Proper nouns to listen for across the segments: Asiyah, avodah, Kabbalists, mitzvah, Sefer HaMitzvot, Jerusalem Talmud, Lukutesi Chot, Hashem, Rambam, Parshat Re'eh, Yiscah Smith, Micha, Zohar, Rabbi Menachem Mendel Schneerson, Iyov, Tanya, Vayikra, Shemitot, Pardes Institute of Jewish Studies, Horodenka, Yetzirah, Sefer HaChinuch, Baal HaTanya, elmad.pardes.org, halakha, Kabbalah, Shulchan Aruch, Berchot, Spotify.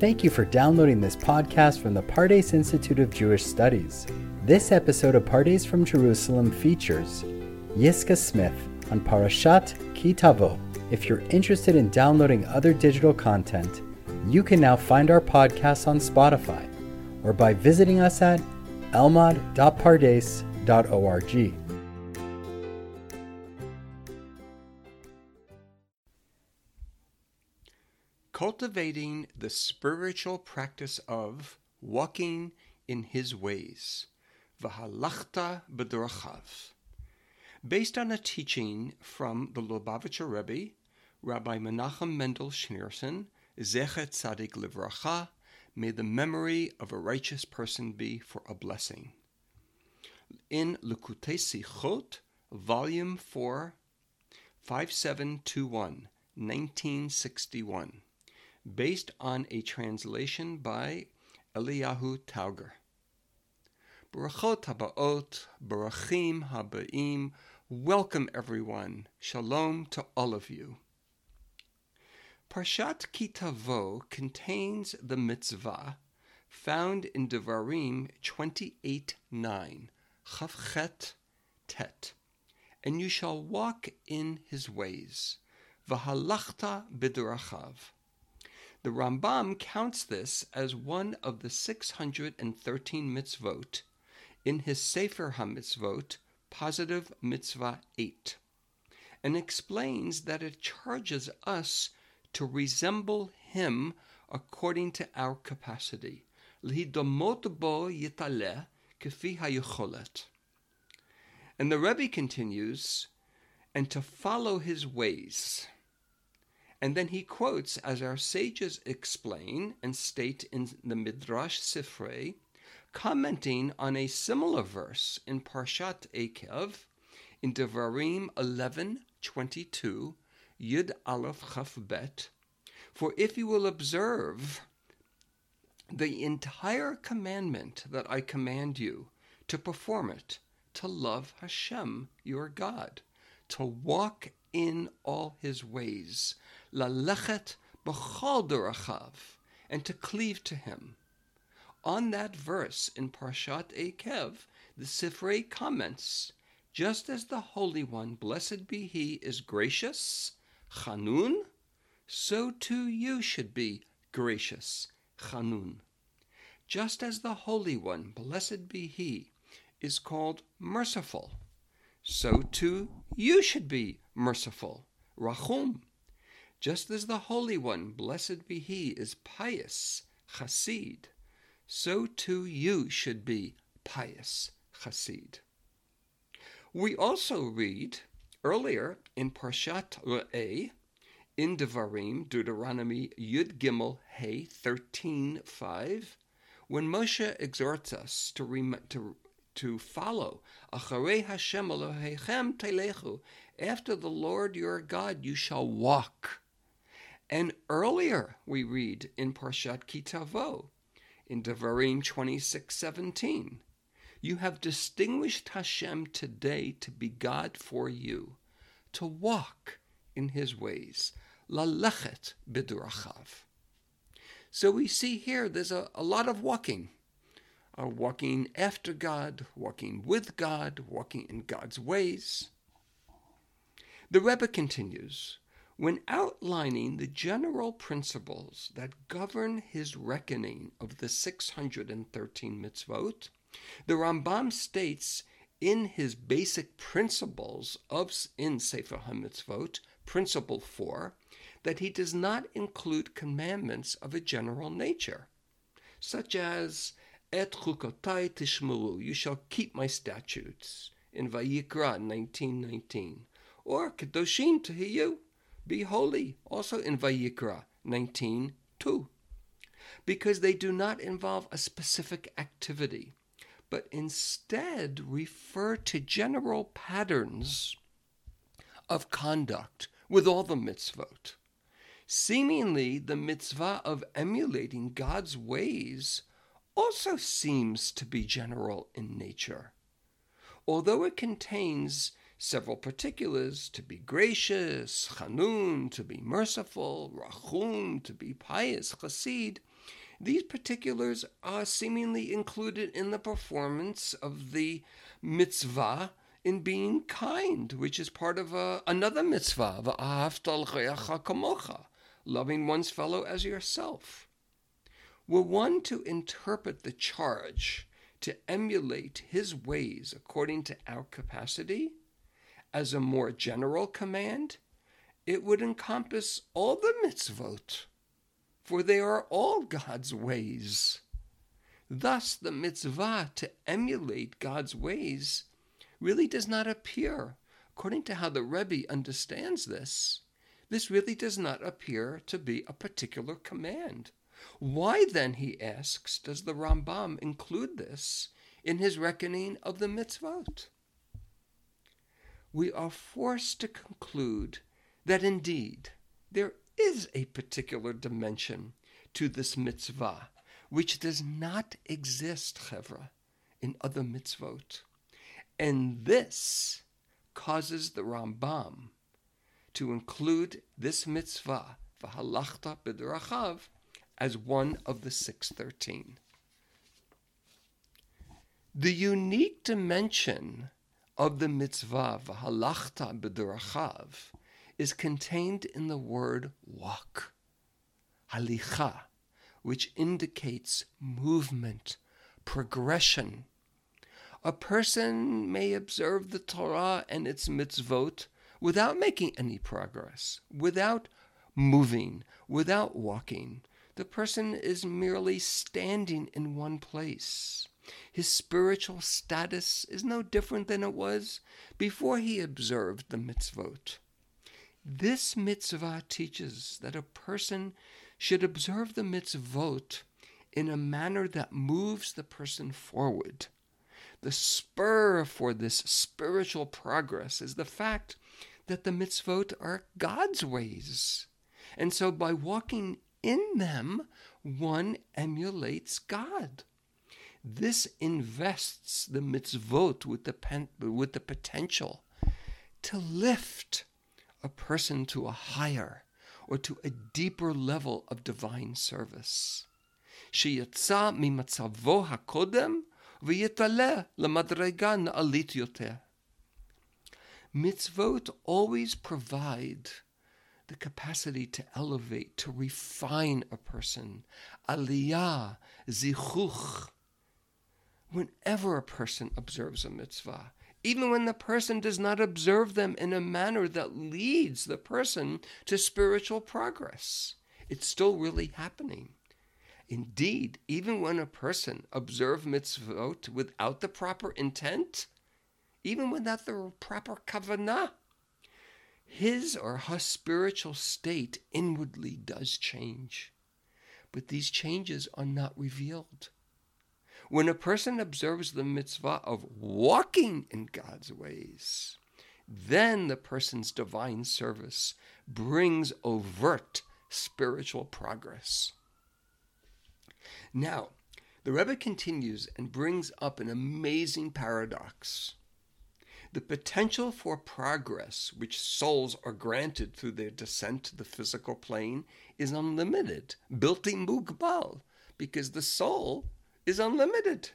Thank you for downloading this podcast from the Pardes Institute of Jewish Studies. This episode of Pardes from Jerusalem features Yiscah Smith on Parashat Ki Tavo. If you're interested in downloading other digital content, you can now find our podcast on Spotify or by visiting us at almod.pardes.org. Cultivating the spiritual practice of walking in his ways, v'halachta b'drachav, based on a teaching from the Lubavitcher Rebbe, Rabbi Menachem Mendel Schneerson, Zecher Tzadik Livracha. May the memory of a righteous person be for a blessing. In Lukutesi Chot, Volume 4, 5721, 1961, based on a translation by Eliyahu Tauger. Berchot habaot, berachim habaim, welcome everyone, shalom to all of you. Parashat Ki Tavo contains the mitzvah found in Devarim 28:9, Chav Chet Tet, and you shall walk in his ways, v'halachta b'drachav. The Rambam counts this as one of the 613 mitzvot in his Sefer HaMitzvot, Positive Mitzvah 8, and explains that it charges us to resemble him according to our capacity. And the Rebbe continues, and to follow his ways. And then he quotes, as our sages explain and state in the Midrash Sifrei, commenting on a similar verse in Parshat Ekev, in Devarim 11:22, Yud Aleph Chaf Bet, for if you will observe the entire commandment that I command you, to perform it, to love Hashem, your God, to walk in all his ways, lalechet b'chol derachav, and to cleave to him. On that verse in Parshat Ekev, the Sifrei comments, just as the Holy One, blessed be he, is gracious, Chanun, so too you should be gracious, Chanun. Just as the Holy One, blessed be He, is called merciful, so too you should be merciful, Rachum. Just as the Holy One, blessed be He, is pious, Chassid, so too you should be pious, Chassid. We also read earlier in Parshat Re'eh, in Devarim, Deuteronomy Yud Gimel He 13:5, when Moshe exhorts us to follow Acharei Hashem Elohechem Telechu, after the Lord your God you shall walk. And earlier we read in Parshat Ki Tavo, in Devarim 26:17. You have distinguished Hashem today to be God for you, to walk in his ways, lalechet b'drachav. So we see here there's a lot of walking. Walking after God, walking with God, walking in God's ways. The Rebbe continues, when outlining the general principles that govern his reckoning of the 613 mitzvot, the Rambam states in his basic principles in Sefer HaMitzvot, Principle 4, that he does not include commandments of a general nature, such as, Et chukotai tishmuru, you shall keep my statutes, in Vayikra 19:19, or Kedoshim tehiyu, be holy, also in Vayikra 19:2, because they do not involve a specific activity, but instead refer to general patterns of conduct with all the mitzvot. Seemingly, the mitzvah of emulating God's ways also seems to be general in nature, although it contains several particulars: to be gracious, chanun, to be merciful, rachum, to be pious, chassid. These particulars are seemingly included in the performance of the mitzvah in being kind, which is part of another mitzvah, v'ahavta l'chayecha kamocha, loving one's fellow as yourself. Were one to interpret the charge to emulate his ways according to our capacity as a more general command, it would encompass all the mitzvot, for they are all God's ways. Thus, the mitzvah to emulate God's ways really does not appear, according to how the Rebbe understands this, this really does not appear to be a particular command. Why then, he asks, does the Rambam include this in his reckoning of the mitzvot? We are forced to conclude that indeed there is a particular dimension to this mitzvah which does not exist, chevra, in other mitzvot. And this causes the Rambam to include this mitzvah, v'halachta b'drachav, as one of the 613. The unique dimension of the mitzvah, v'halachta b'drachav, is contained in the word walk, halicha, which indicates movement, progression. A person may observe the Torah and its mitzvot without making any progress, without moving, without walking. The person is merely standing in one place. His spiritual status is no different than it was before he observed the mitzvot. This mitzvah teaches that a person should observe the mitzvot in a manner that moves the person forward. The spur for this spiritual progress is the fact that the mitzvot are God's ways. And so by walking in them, one emulates God. This invests the mitzvot with the potential to lift a person to a higher or to a deeper level of divine service. Sheyatsa mimatzavo hakodem v'yitaleh l'madrega na'alit yoter. Mitzvot always provide the capacity to elevate, to refine a person. Aliyah, zichuch. Whenever a person observes a mitzvah, even when the person does not observe them in a manner that leads the person to spiritual progress, it's still really happening. Indeed, even when a person observes mitzvot without the proper intent, even without the proper kavanah, his or her spiritual state inwardly does change. But these changes are not revealed. When a person observes the mitzvah of walking in God's ways, then the person's divine service brings overt spiritual progress. Now, the Rebbe continues and brings up an amazing paradox. The potential for progress which souls are granted through their descent to the physical plane is unlimited, bilti mugbal, because the soul is unlimited.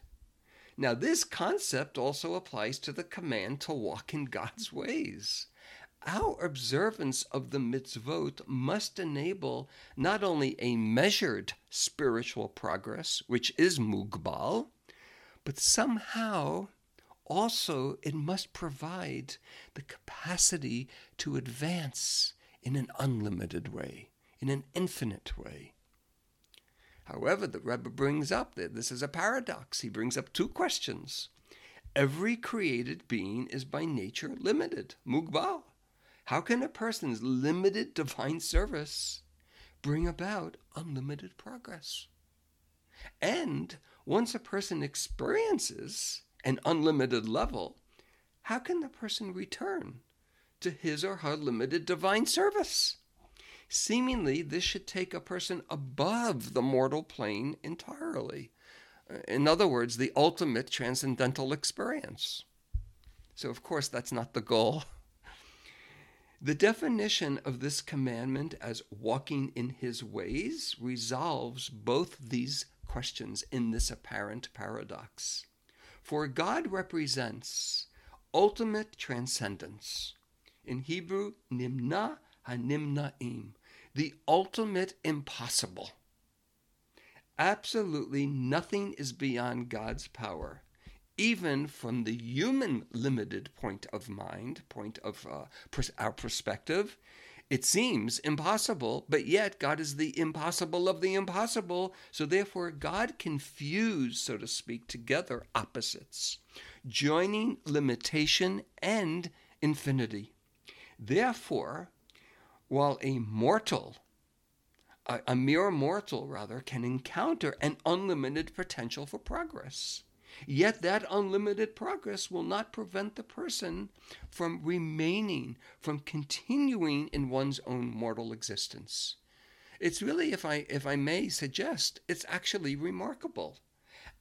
Now, this concept also applies to the command to walk in God's ways. Our observance of the mitzvot must enable not only a measured spiritual progress, which is mugbal, but somehow also, it must provide the capacity to advance in an unlimited way, in an infinite way. However, the Rebbe brings up that this is a paradox. He brings up two questions. Every created being is by nature limited, mugbal. How can a person's limited divine service bring about unlimited progress? And once a person experiences an unlimited level, how can the person return to his or her limited divine service? Seemingly, this should take a person above the mortal plane entirely. In other words, the ultimate transcendental experience. So, of course, that's not the goal. The definition of this commandment as walking in his ways resolves both these questions in this apparent paradox. For God represents ultimate transcendence. In Hebrew, nimna hanimnaim, the ultimate impossible. Absolutely nothing is beyond God's power, even from the human limited point of mind, our perspective. It seems impossible, but yet God is the impossible of the impossible, so therefore God can fuse, so to speak, together opposites, joining limitation and infinity. Therefore, while a mere mortal, can encounter an unlimited potential for progress, yet that unlimited progress will not prevent the person from continuing in one's own mortal existence. It's really, if I may suggest, it's actually remarkable.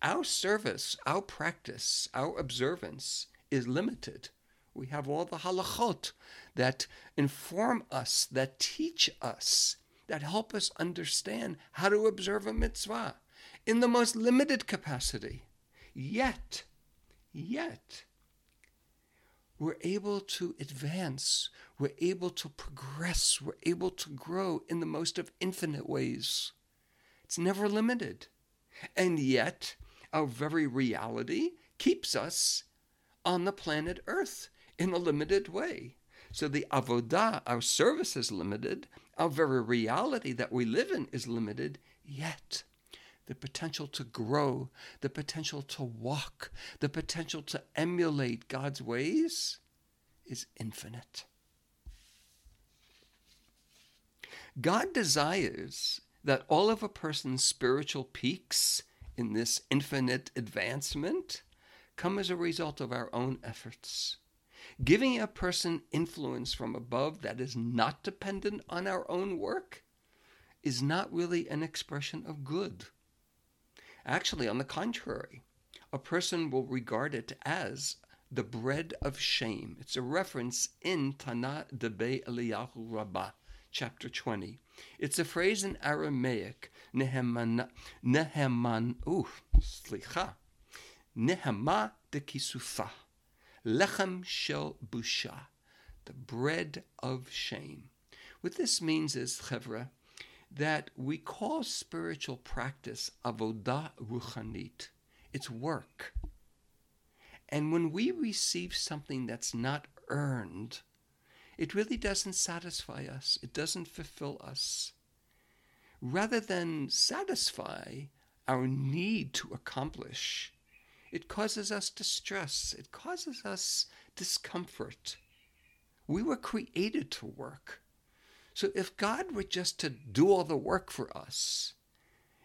Our service, our practice, our observance is limited. We have all the halachot that inform us, that teach us, that help us understand how to observe a mitzvah in the most limited capacity. Yet, we're able to advance, we're able to progress, we're able to grow in the most of infinite ways. It's never limited. And yet, our very reality keeps us on the planet Earth in a limited way. So the avodah, our service, is limited, our very reality that we live in is limited, yet the potential to grow, the potential to walk, the potential to emulate God's ways is infinite. God desires that all of a person's spiritual peaks in this infinite advancement come as a result of our own efforts. Giving a person influence from above that is not dependent on our own work is not really an expression of good. Actually, on the contrary, a person will regard it as the bread of shame. It's a reference in Tanah D'Bei Eliyahu Rabbah, chapter 20. It's a phrase in Aramaic, Nehema de Kisufa, Lechem shel Busha, the bread of shame. What this means is, chevra, that we call spiritual practice avodah ruchanit. It's work. And when we receive something that's not earned, it really doesn't satisfy us. It doesn't fulfill us. Rather than satisfy our need to accomplish, it causes us distress. It causes us discomfort. We were created to work. So if God were just to do all the work for us,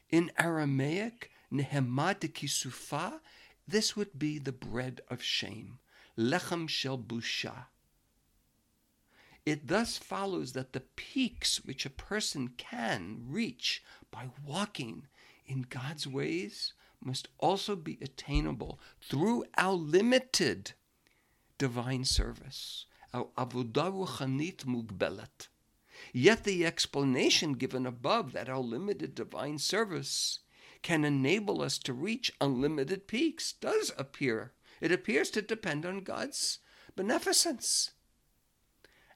in Aramaic, Nehema de Kisufa, this would be the bread of shame, Lechem shel Busha. It thus follows that the peaks which a person can reach by walking in God's ways must also be attainable through our limited divine service, our avodah ruchanit mugbelat. Yet the explanation given above that our limited divine service can enable us to reach unlimited peaks does appear. It appears to depend on God's beneficence.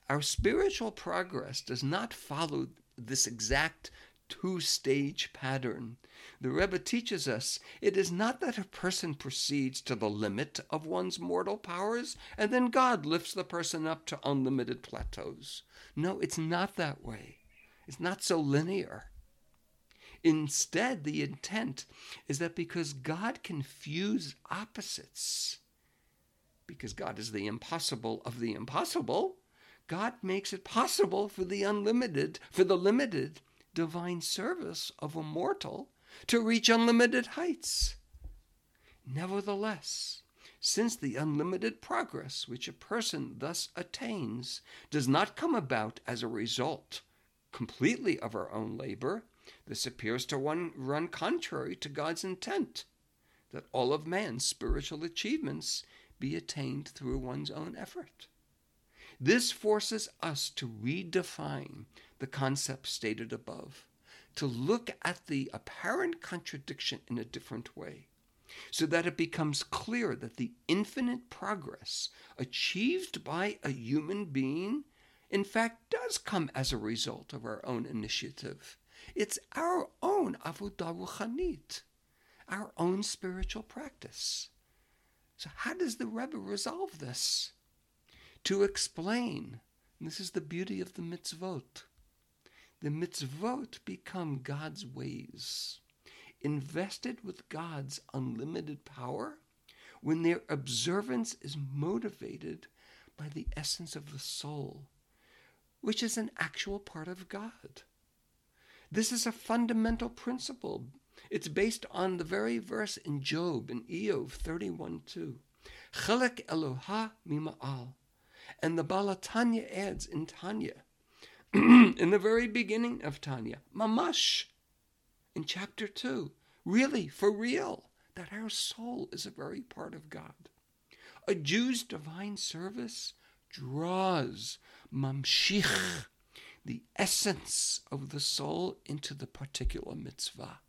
Our spiritual progress does not follow this exact two-stage pattern. The Rebbe teaches us it is not that a person proceeds to the limit of one's mortal powers and then God lifts the person up to unlimited plateaus. No, it's not that way. It's not so linear. Instead, the intent is that because God can fuse opposites, because God is the impossible of the impossible, God makes it possible for the unlimited, for the limited, divine service of a mortal to reach unlimited heights. Nevertheless, since the unlimited progress which a person thus attains does not come about as a result completely of our own labor, this appears to run contrary to God's intent, that all of man's spiritual achievements be attained through one's own effort. This forces us to redefine the concept stated above, to look at the apparent contradiction in a different way, so that it becomes clear that the infinite progress achieved by a human being, in fact, does come as a result of our own initiative. It's our own avodah ruchanit, our own spiritual practice. So how does the Rebbe resolve this? To explain, and this is the beauty of the mitzvot become God's ways, invested with God's unlimited power when their observance is motivated by the essence of the soul, which is an actual part of God. This is a fundamental principle. It's based on the very verse in Job, in Iyov 31:2. Chelek Eloha mima'al. And the Baal HaTanya adds in Tanya, in the very beginning of Tanya, mamash, in chapter 2, really, for real, that our soul is a very part of God. A Jew's divine service draws mamshich, the essence of the soul, into the particular mitzvah.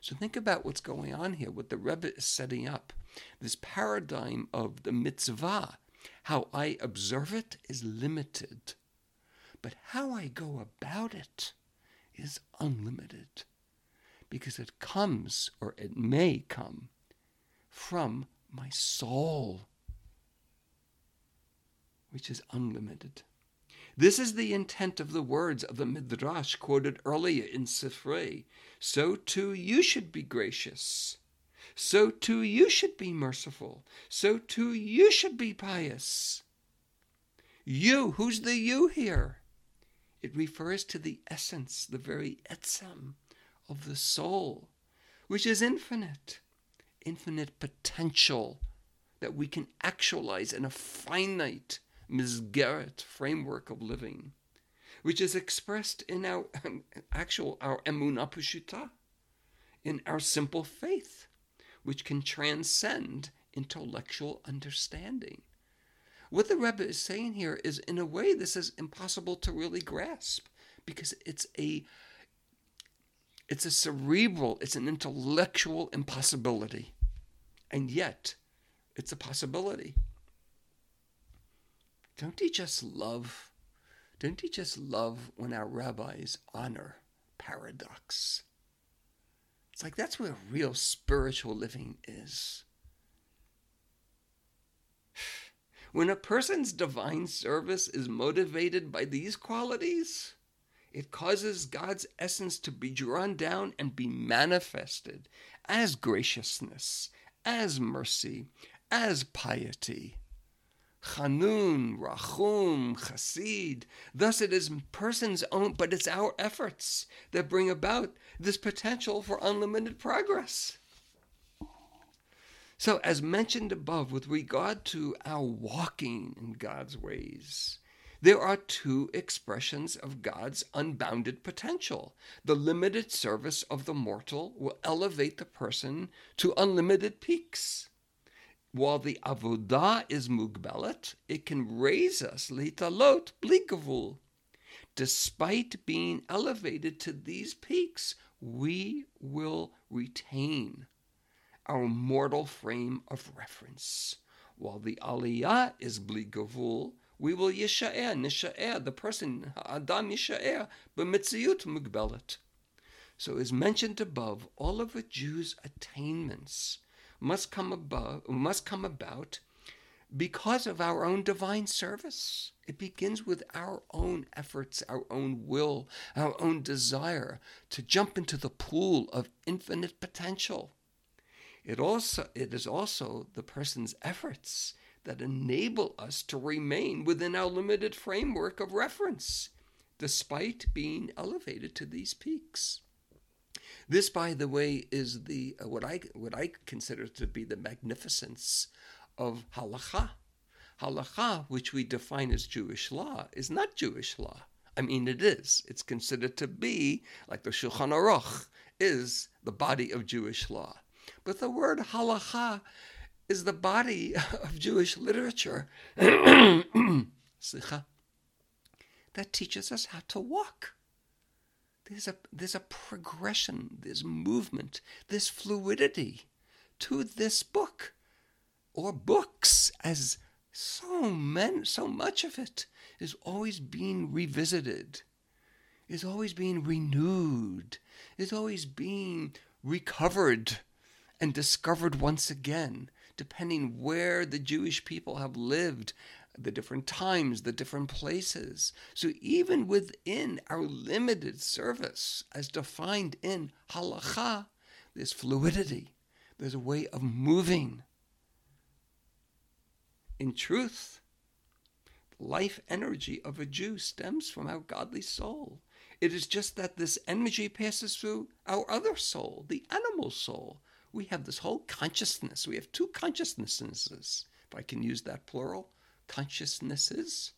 So think about what's going on here, what the Rebbe is setting up, this paradigm of the mitzvah. How I observe it is limited, but how I go about it is unlimited, because it comes, or it may come, from my soul, which is unlimited. This is the intent of the words of the Midrash quoted earlier in Sifrei. So too you should be gracious. So too you should be merciful. So too you should be pious. You, who's the you here? It refers to the essence, the very etzem of the soul, which is infinite, infinite potential that we can actualize in a finite Misgeret framework of living, which is expressed in our emunah pshuta, in our simple faith, which can transcend intellectual understanding. What the Rebbe is saying here is, in a way, this is impossible to really grasp, because it's a cerebral, it's an intellectual impossibility, and yet it's a possibility. Don't teach us love. Don't teach us love when our rabbis honor paradox. It's like that's where real spiritual living is. When a person's divine service is motivated by these qualities, it causes God's essence to be drawn down and be manifested as graciousness, as mercy, as piety. Chanun, Rachum, Chassid. Thus it is person's own, but it's our efforts that bring about this potential for unlimited progress. So as mentioned above, with regard to our walking in God's ways, there are two expressions of God's unbounded potential. The limited service of the mortal will elevate the person to unlimited peaks. While the avodah is mugbalat, it can raise us litalot bli gavul. Despite being elevated to these peaks, we will retain our mortal frame of reference. While the aliyah is bli gavul, we will yesha'er, nisha'er, the person, adam yesha'er, b'mitziyut mugbalat. So as mentioned above, all of a Jew's attainments must come about because of our own divine service. It begins with our own efforts, our own will, our own desire to jump into the pool of infinite potential. It is also the person's efforts that enable us to remain within our limited framework of reference, despite being elevated to these peaks. This, by the way, is the what I consider to be the magnificence of halakha. Halakha, which we define as Jewish law, is not Jewish law. I mean, it is. It's considered to be, like the Shulchan Aruch, is the body of Jewish law. But the word halakha is the body of Jewish literature. that teaches us how to walk. There's a progression, there's movement, there's fluidity to this book, or books, as so much of it is always being revisited, is always being renewed, is always being recovered and discovered once again, depending where the Jewish people have lived, the different times, the different places. So even within our limited service, as defined in halakha, there's fluidity. There's a way of moving. In truth, the life energy of a Jew stems from our godly soul. It is just that this energy passes through our other soul, the animal soul. We have this whole consciousness. We have two consciousnesses, if I can use that plural. Consciousnesses.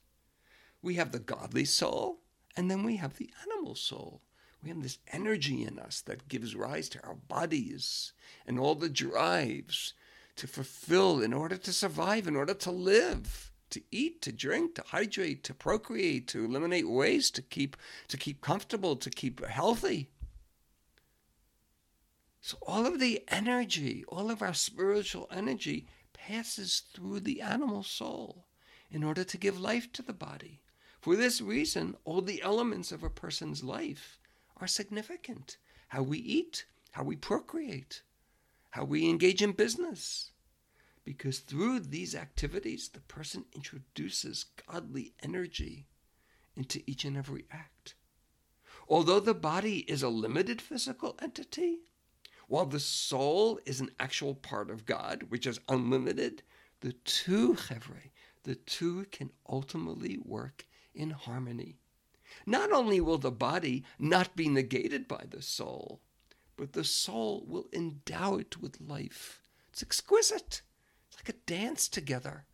We have the godly soul, and then we have the animal soul. We have this energy in us that gives rise to our bodies and all the drives to fulfill in order to survive, in order to live, to eat, to drink, to hydrate, to procreate, to eliminate waste, to keep comfortable, to keep healthy. So all of the energy, all of our spiritual energy passes through the animal soul in order to give life to the body. For this reason, all the elements of a person's life are significant. How we eat, how we procreate, how we engage in business. Because through these activities, the person introduces godly energy into each and every act. Although the body is a limited physical entity, while the soul is an actual part of God, which is unlimited, the two can ultimately work in harmony. Not only will the body not be negated by the soul, but the soul will endow it with life. It's exquisite. It's like a dance together.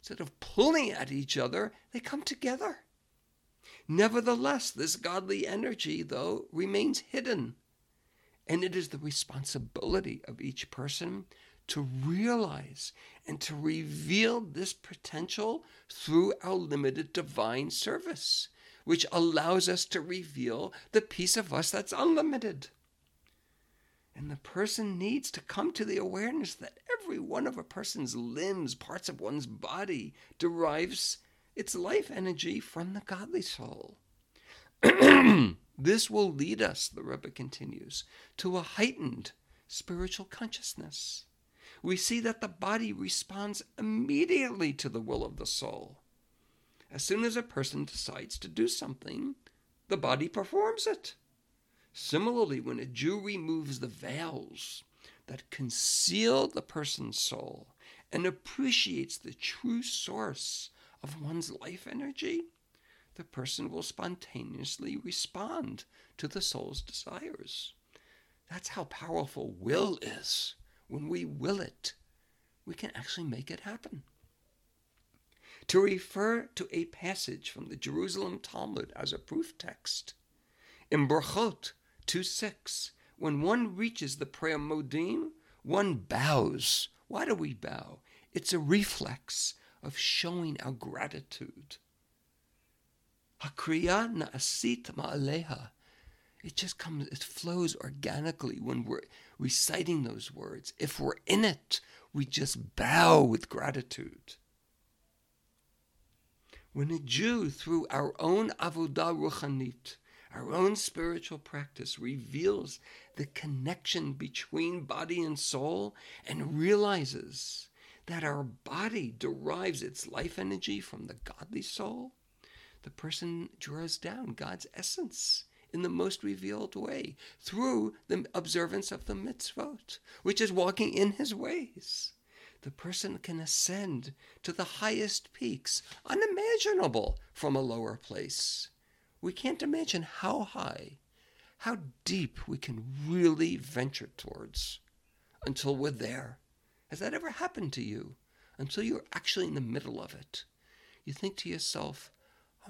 Instead of pulling at each other, they come together. Nevertheless, this godly energy, though, remains hidden. And it is the responsibility of each person to realize and to reveal this potential through our limited divine service, which allows us to reveal the piece of us that's unlimited. And the person needs to come to the awareness that every one of a person's limbs, parts of one's body, derives its life energy from the godly soul. This will lead us, the Rebbe continues, to a heightened spiritual consciousness. We see that the body responds immediately to the will of the soul. As soon as a person decides to do something, the body performs it. Similarly, when a Jew removes the veils that conceal the person's soul and appreciates the true source of one's life energy, the person will spontaneously respond to the soul's desires. That's how powerful will is. When we will it, we can actually make it happen. To refer to a passage from the Jerusalem Talmud as a proof text, in Berchot 2:6, when one reaches the prayer modim, one bows. Why do we bow? It's a reflex of showing our gratitude. Hakriya na'asit ma'aleha. It just comes, it flows organically when we're reciting those words. If we're in it, we just bow with gratitude. When a Jew, through our own avodah ruchanit, our own spiritual practice, reveals the connection between body and soul and realizes that our body derives its life energy from the godly soul, the person draws down God's essence in the most revealed way through the observance of the mitzvot, which is walking in his ways. The person can ascend to the highest peaks, unimaginable from a lower place. We can't imagine how high, how deep we can really venture towards until we're there. Has that ever happened to you? Until you're actually in the middle of it. You think to yourself,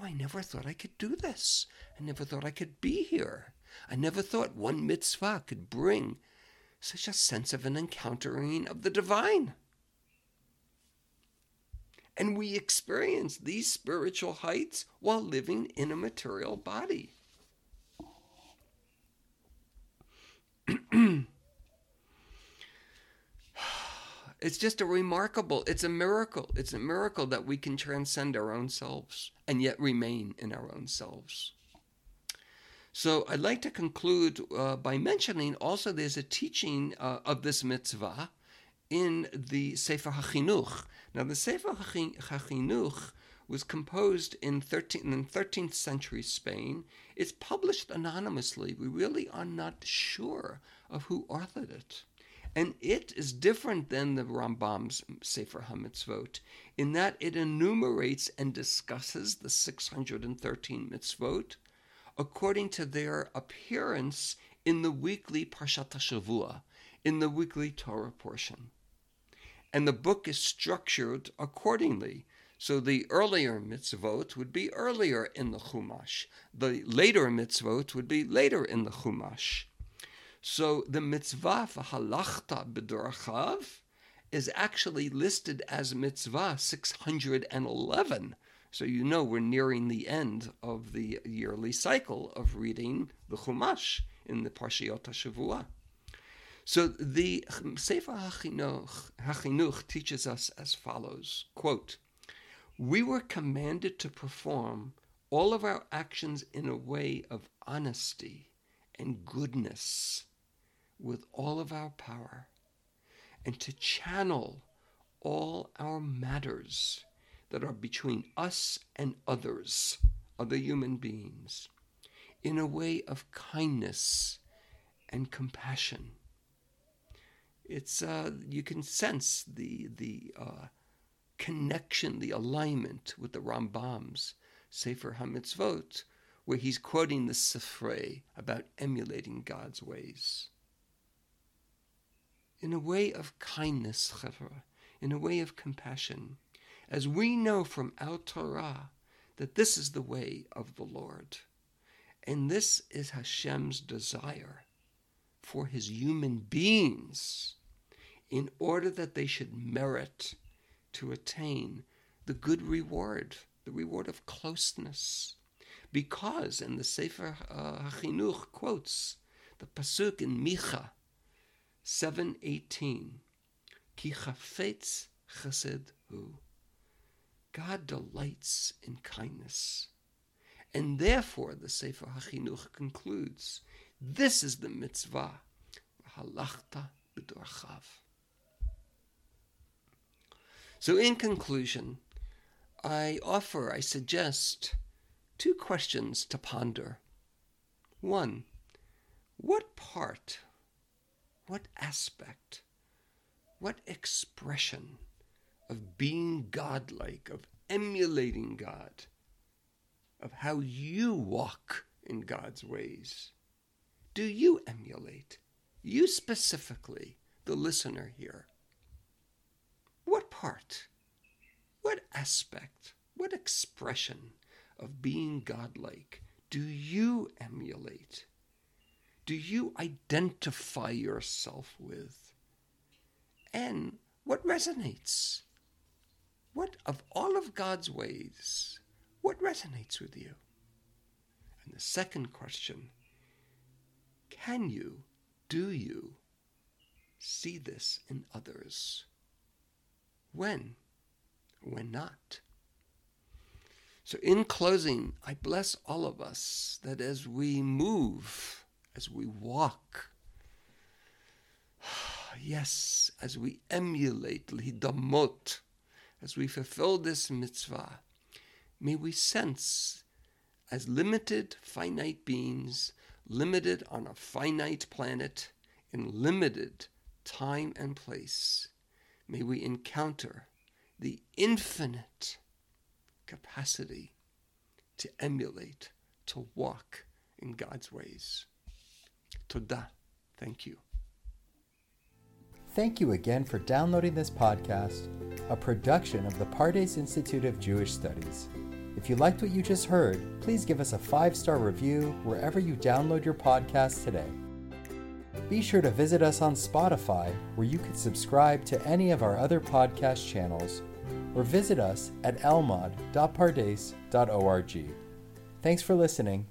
oh, I never thought I could do this. I never thought I could be here. I never thought one mitzvah could bring such a sense of an encountering of the divine. and we experience these spiritual heights while living in a material body. It's just it's a miracle that we can transcend our own selves and yet remain in our own selves. So I'd like to conclude by mentioning also there's a teaching of this mitzvah in the Sefer HaChinuch. Now the Sefer HaChinuch was composed in 13th century Spain. It's published anonymously. We really are not sure of who authored it. And it is different than the Rambam's Sefer HaMitzvot in that it enumerates and discusses the 613 mitzvot according to their appearance in the weekly Parshat HaShavua, in the weekly Torah portion. And the book is structured accordingly. So the earlier mitzvot would be earlier in the Chumash. The later mitzvot would be later in the Chumash. So the mitzvah v'halachta b'dorachav is actually listed as mitzvah 611. So you know we're nearing the end of the yearly cycle of reading the Chumash in the Parshiot HaShavua. So the Sefer HaChinuch teaches us as follows, quote, "We were commanded to perform all of our actions in a way of honesty and goodness with all of our power, and to channel all our matters that are between us and others, other human beings, in a way of kindness and compassion." It's you can sense the connection, the alignment with the Rambam's Sefer HaMitzvot, where he's quoting the Sifrei about emulating God's ways. In a way of kindness, in a way of compassion, as we know from our Torah that this is the way of the Lord, and this is Hashem's desire for his human beings in order that they should merit to attain the good reward, the reward of closeness. Because, and the Sefer HaChinuch quotes the Pasuk in Micha 7:18, "Ki chafetz chesed hu." God delights in kindness. And therefore, the Sefer HaChinuch concludes, this is the mitzvah, halachta b'dorachav. So in conclusion, I suggest two questions to ponder. One, what aspect, what expression of being godlike, of emulating God, of how you walk in God's ways, do you emulate? You specifically, the listener here. What part, what aspect, what expression of being godlike do you emulate? Do you identify yourself with? And what resonates? What of all of God's ways, what resonates with you? And the second question, do you see this in others? When not. So in closing, I bless all of us that as we move, as we walk, yes, as we emulate l'hidamot, as we fulfill this mitzvah, may we sense as limited, finite beings, limited on a finite planet, in limited time and place, may we encounter the infinite capacity to emulate, to walk in God's ways. Toda. Thank you. Thank you again for downloading this podcast, a production of the Pardes Institute of Jewish Studies. If you liked what you just heard, please give us a 5-star review wherever you download your podcast today. Be sure to visit us on Spotify, where you can subscribe to any of our other podcast channels, or visit us at elmad.pardes.org. Thanks for listening.